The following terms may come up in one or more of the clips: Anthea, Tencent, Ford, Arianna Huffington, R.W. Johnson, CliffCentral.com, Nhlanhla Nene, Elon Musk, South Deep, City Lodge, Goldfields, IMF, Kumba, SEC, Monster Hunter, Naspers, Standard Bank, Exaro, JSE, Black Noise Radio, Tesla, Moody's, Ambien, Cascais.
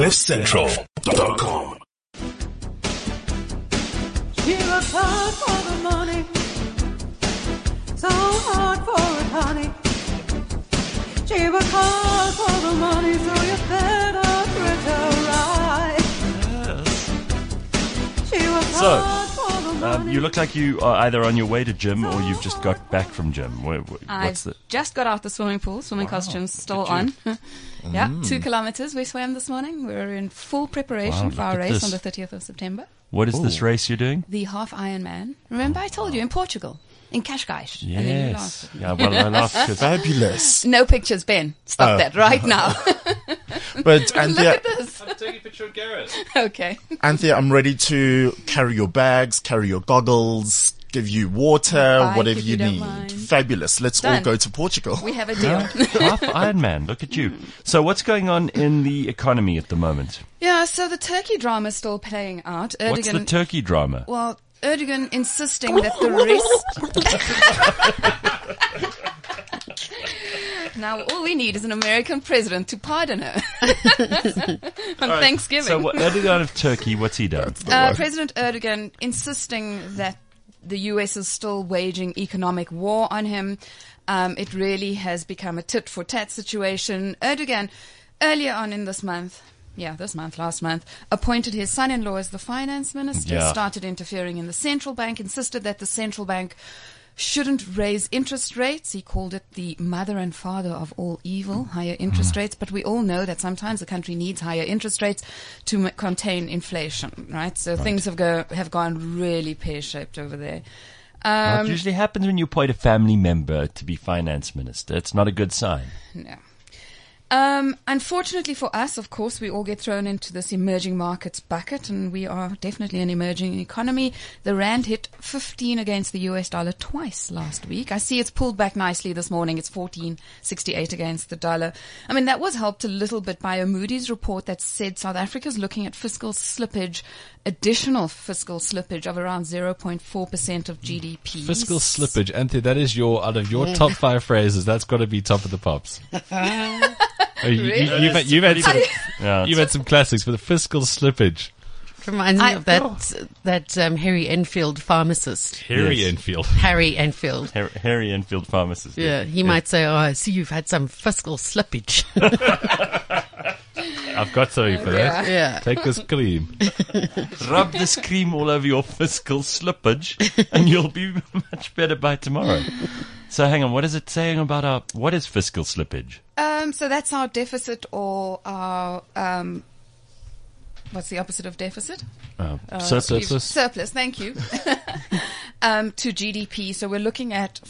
CliffCentral.com. She works hard for the money, so hard for it, honey. She works hard for the money, so you better treat her right. She works hard for the money. You look like you are either on your way to gym or you've just got back from gym. I've just got out the swimming pool, costumes still on. Yeah, 2 kilometers we swam this morning. We're in full preparation for our race on the 30th of September. What is this race you're doing? The half Ironman. Remember I told you, in Portugal, in Cascais. Yes. And then you laughed. Yeah, well, I laughed. Fabulous. No pictures, Ben. Stop that right now. But Anthea, look at this. I'm taking a picture of Gareth. Okay. Anthea, I'm ready to carry your bags, carry your goggles, give you water, whatever you need. Fabulous. Let's all go to Portugal. We have a deal. Half Ironman. Look at you. So what's going on in the economy at the moment? Yeah, so the Turkey drama is still playing out. Erdogan, what's the Turkey drama? Well, Erdogan insisting that the rest... Now all we need is an American president to pardon her on Thanksgiving. So Erdogan of Turkey, what's he done? President Erdogan insisting that the US is still waging economic war on him. It really has become a tit-for-tat situation. Erdogan, earlier on in this month, last month, appointed his son-in-law as the finance minister, started interfering in the central bank, insisted that the central bank shouldn't raise interest rates. He called it the mother and father of all evil, higher interest rates. But we all know that sometimes the country needs higher interest rates to contain inflation, right? So things have gone really pear-shaped over there. Well, it usually happens when you appoint a family member to be finance minister. It's not a good sign. No. Unfortunately for us, of course, we all get thrown into this emerging markets bucket, and we are definitely an emerging economy. The rand hit 15 against the US dollar twice last week. I see it's pulled back nicely this morning. It's 14.68 against the dollar. I mean, that was helped a little bit by a Moody's report that said South Africa's looking at additional fiscal slippage of around 0.4% of GDP. Fiscal slippage, Anthea, that is out of your top 5 phrases, that's got to be top of the pops. You've had some classics for the fiscal slippage. Reminds me of that Harry Enfield pharmacist. Harry Enfield pharmacist. Yeah, he might say, I see you've had some fiscal slippage. I've got something for that. Yeah. Take this cream. Rub this cream all over your fiscal slippage and you'll be much better by tomorrow. So hang on, what is it saying about what is fiscal slippage? So that's our deficit, or our, what's the opposite of deficit? Surplus. Surplus, thank you. To GDP. So we're looking at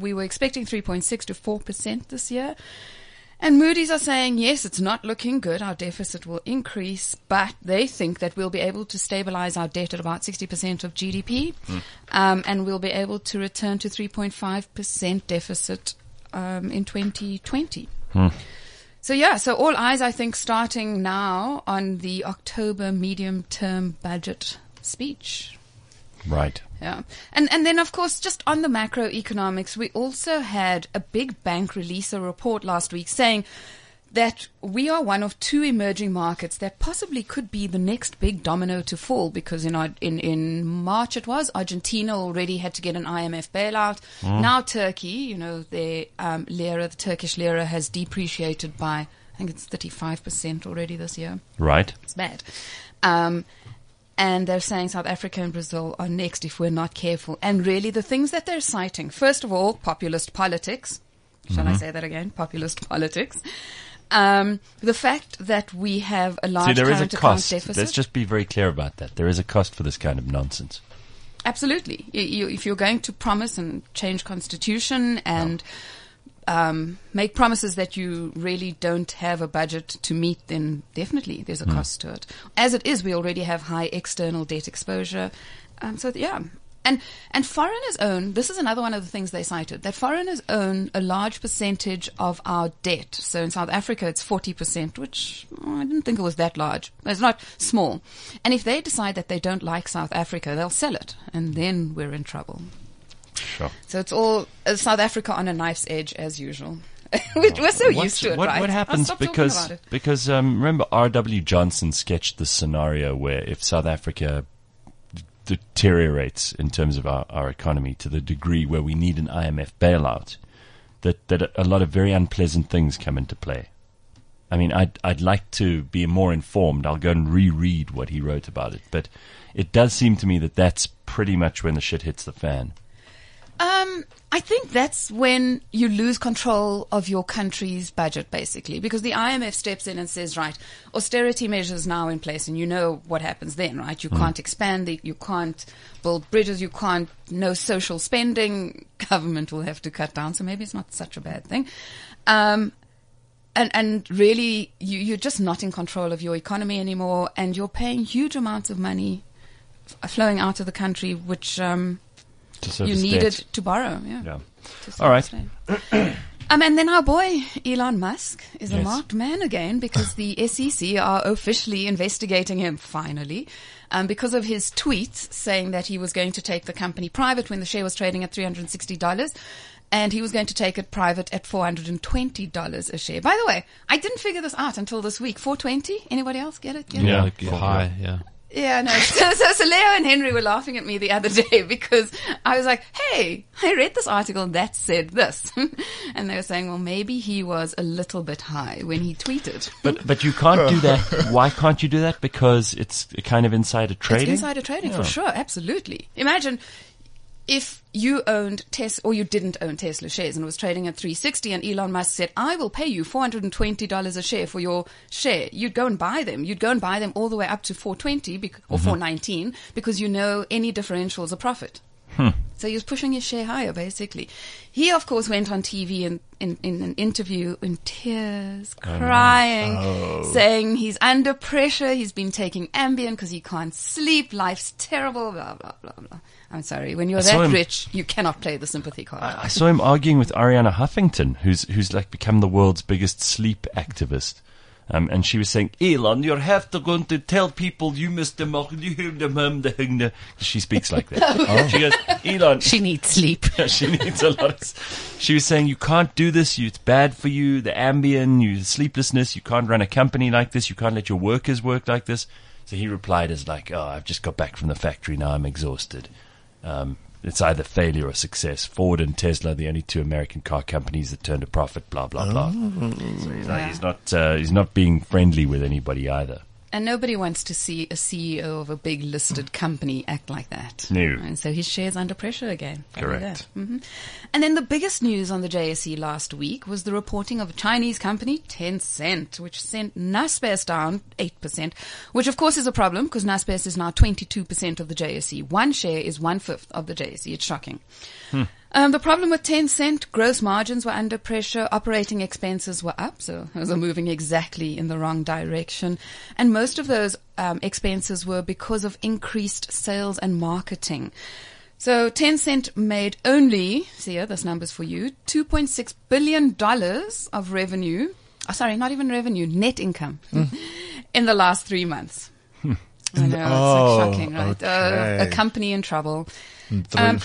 we were expecting 3.6 to 4% this year. And Moody's are saying, yes, it's not looking good. Our deficit will increase, but they think that we'll be able to stabilize our debt at about 60% of GDP, and we'll be able to return to 3.5% deficit in 2020. So all eyes, I think, starting now on the October medium-term budget speech. Right. Yeah. And then, of course, just on the macroeconomics, we also had a big bank release a report last week saying that we are one of 2 emerging markets that possibly could be the next big domino to fall, because in March it was Argentina already had to get an IMF bailout. Now Turkey, their lira, the Turkish lira, has depreciated by, I think it's 35% already this year. Right. It's bad. And they're saying South Africa and Brazil are next if we're not careful. And really the things that they're citing, first of all, populist politics. Shall I say that again? Populist politics. The fact that we have a large current account deficit. Let's just be very clear about that. There is a cost for this kind of nonsense. Absolutely. If you're going to promise and change constitution and make promises that you really don't have a budget to meet, then definitely there's a cost to it. As it is, we already have high external debt exposure. And foreigners own, this is another one of the things they cited, that foreigners own a large percentage of our debt. So in South Africa, it's 40%, which I didn't think it was that large. It's not small. And if they decide that they don't like South Africa, they'll sell it. And then we're in trouble. Sure. So it's all South Africa on a knife's edge as usual. We're so used to it, right? What happens because remember R.W. Johnson sketched this scenario where if South Africa deteriorates in terms of our economy to the degree where we need an IMF bailout, that a lot of very unpleasant things come into play. I mean, I'd like to be more informed. I'll go and reread what he wrote about it. But it does seem to me that that's pretty much when the shit hits the fan. I think that's when you lose control of your country's budget, basically, because the IMF steps in and says, right, austerity measures now in place, and you know what happens then, right? You can't expand, you can't build bridges, no social spending, government will have to cut down, so maybe it's not such a bad thing. And really, you're just not in control of your economy anymore, and you're paying huge amounts of money flowing out of the country, which... you needed to borrow, yeah. All right. And then our boy Elon Musk is a marked man again because the SEC are officially investigating him, finally, because of his tweets saying that he was going to take the company private when the share was trading at $360, and he was going to take it private at $420 a share. By the way, I didn't figure this out until this week. $420? Anybody else get it? Yeah. Yeah, no. So Leo and Henry were laughing at me the other day because I was like, hey, I read this article that said this. And they were saying, well, maybe he was a little bit high when he tweeted. But you can't do that. Why can't you do that? Because it's kind of insider trading? It's insider trading, for sure. Absolutely. Imagine if you owned Tesla or you didn't own Tesla shares and was trading at $360 and Elon Musk said, I will pay you $420 a share for your share. You'd go and buy them. You'd go and buy them all the way up to $420 or $419 because you know any differential is a profit. So he was pushing his share higher, basically. He, of course, went on TV in an interview in tears, crying, saying he's under pressure. He's been taking Ambien because he can't sleep. Life's terrible, blah, blah, blah, blah. I'm sorry. When you're that rich, you cannot play the sympathy card. I saw him arguing with Arianna Huffington, who's like become the world's biggest sleep activist. And she was saying, Elon, you have to go to tell people you missed the market. She speaks like that. She goes, Elon. She needs sleep. She needs a lot of. She was saying, you can't do this. It's bad for you. The Ambien, the sleeplessness. You can't run a company like this. You can't let your workers work like this. So he replied as like, I've just got back from the factory. Now I'm exhausted. It's either failure or success. Ford and Tesla are the only two American car companies that turned a profit, blah, blah, blah. So he's not being friendly with anybody either. And nobody wants to see a CEO of a big listed company act like that. No. And so his share's under pressure again. Correct. And then the biggest news on the JSE last week was the reporting of a Chinese company, Tencent, which sent Naspers down 8%, which of course is a problem because Naspers is now 22% of the JSE. One share is 1/5 of the JSE. It's shocking. The problem with Tencent, gross margins were under pressure, operating expenses were up, so those are moving exactly in the wrong direction. And most of those expenses were because of increased sales and marketing. So Tencent made only, Sia, this number's for you, $2.6 billion of revenue, net income, in the last 3 months. I know, it's shocking, right? Okay. A company in trouble.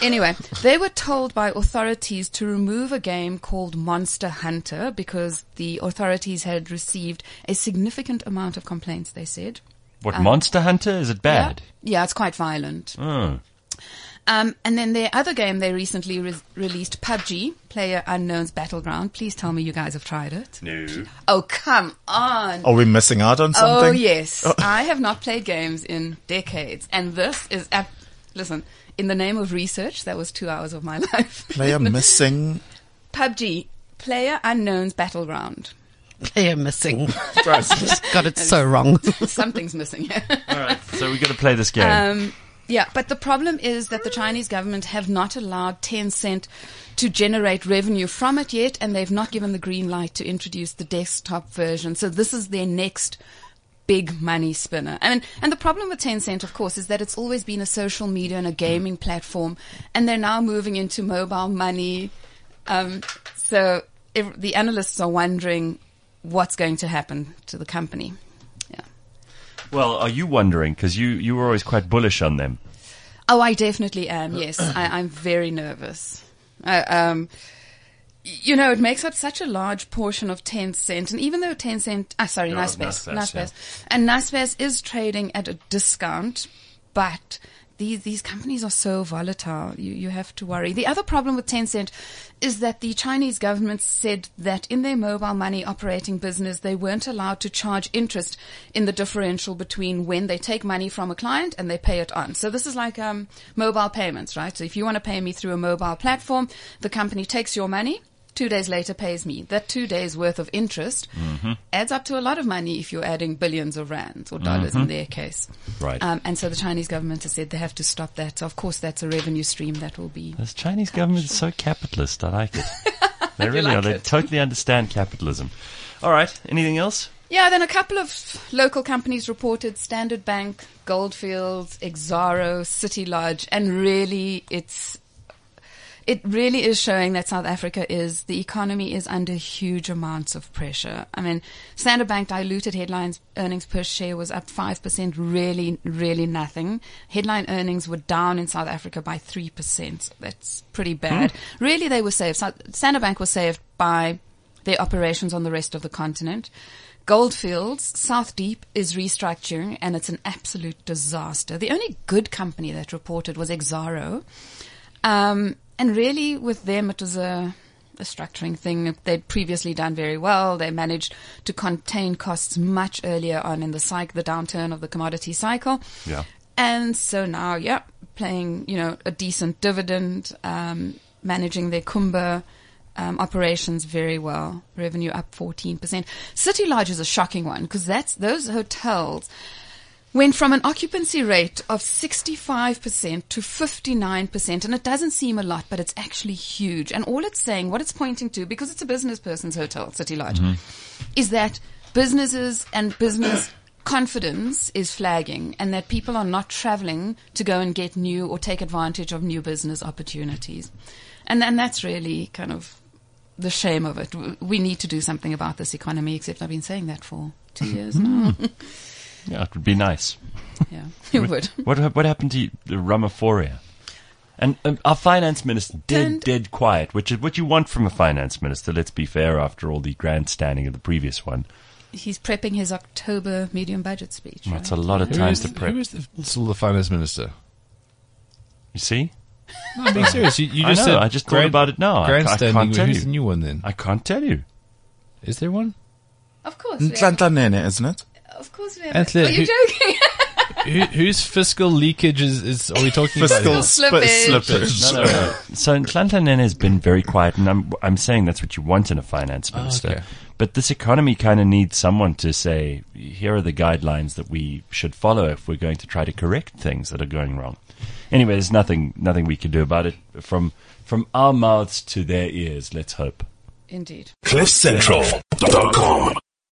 Anyway, they were told by authorities to remove a game called Monster Hunter because the authorities had received a significant amount of complaints, they said. What, Monster Hunter? Is it bad? Yeah, it's quite violent. And then their other game they recently released, PUBG, PlayerUnknown's Battleground. Please tell me you guys have tried it. No. Oh, come on. Are we missing out on something? Oh, yes. Oh. I have not played games in decades. And this is... listen, in the name of research, that was 2 hours of my life. Player missing... PUBG, PlayerUnknown's Battleground. Player missing. Got it so wrong. Something's missing here. All right, so we've got to play this game. Yeah, but the problem is that the Chinese government have not allowed Tencent to generate revenue from it yet, and they've not given the green light to introduce the desktop version. So this is their next big money spinner. And the problem with Tencent, of course, is that it's always been a social media and a gaming platform, and they're now moving into mobile money. So the analysts are wondering what's going to happen to the company. Well, are you wondering? Because you were always quite bullish on them. Oh, I definitely am, yes. I'm very nervous. you know, it makes up such a large portion of Tencent. And even though Naspers. And Naspers is trading at a discount, but these companies are so volatile. You have to worry. The other problem with Tencent is that the Chinese government said that in their mobile money operating business, they weren't allowed to charge interest in the differential between when they take money from a client and they pay it on. So this is like mobile payments, right? So if you want to pay me through a mobile platform, the company takes your money. 2 days later pays me. That 2 days worth of interest adds up to a lot of money if you're adding billions of rands or dollars in their case. Right. And so the Chinese government has said they have to stop that. So of course, that's a revenue stream that will be. This Chinese government is so capitalist. I like it. They really are. They totally understand capitalism. All right. Anything else? Yeah, then a couple of local companies reported: Standard Bank, Goldfields, Exaro, City Lodge. And really, it really is showing that South Africa the economy is under huge amounts of pressure. I mean, Standard Bank diluted headlines earnings per share was up 5%, really, really nothing. Headline earnings were down in South Africa by 3%. So that's pretty bad. Really, they were saved. Standard Bank was saved by their operations on the rest of the continent. Goldfields, South Deep, is restructuring, and it's an absolute disaster. The only good company that reported was Exaro. And really, with them, it was a structuring thing. They'd previously done very well. They managed to contain costs much earlier on in the downturn of the commodity cycle. Yeah. And so now, paying, a decent dividend, managing their Kumba operations very well. Revenue up 14%. City Lodge is a shocking one because those hotels went from an occupancy rate of 65% to 59%. And it doesn't seem a lot, but it's actually huge. And all it's saying, what it's pointing to, because it's a business person's hotel, City Lodge, is that businesses and business confidence is flagging and that people are not traveling to go and get new or take advantage of new business opportunities. And that's really kind of the shame of it. We need to do something about this economy, except I've been saying that for 2 years now. Yeah, it would be nice. Yeah, it would. What happened to Ramaphosa? And our finance minister, dead quiet, which is what you want from a finance minister, let's be fair, after all the grandstanding of the previous one. He's prepping his October medium budget speech. Well, right? It's a lot of time to prep. Who is still the finance minister? You see? No, I'm being serious. I just thought about it now. Grandstanding, who's the new one then? I can't tell you. Is there one? Of course. Nhlanhla Nene, isn't it? Of course we have. Anthea, are you joking? Whose fiscal leakage are we talking about? Fiscal slippage. No. So Nhlanhla Nene has been very quiet, and I'm saying that's what you want in a finance minister. Okay. But this economy kind of needs someone to say, here are the guidelines that we should follow if we're going to try to correct things that are going wrong. Anyway, there's nothing we can do about it. From our mouths to their ears, let's hope. Indeed. CliffCentral.com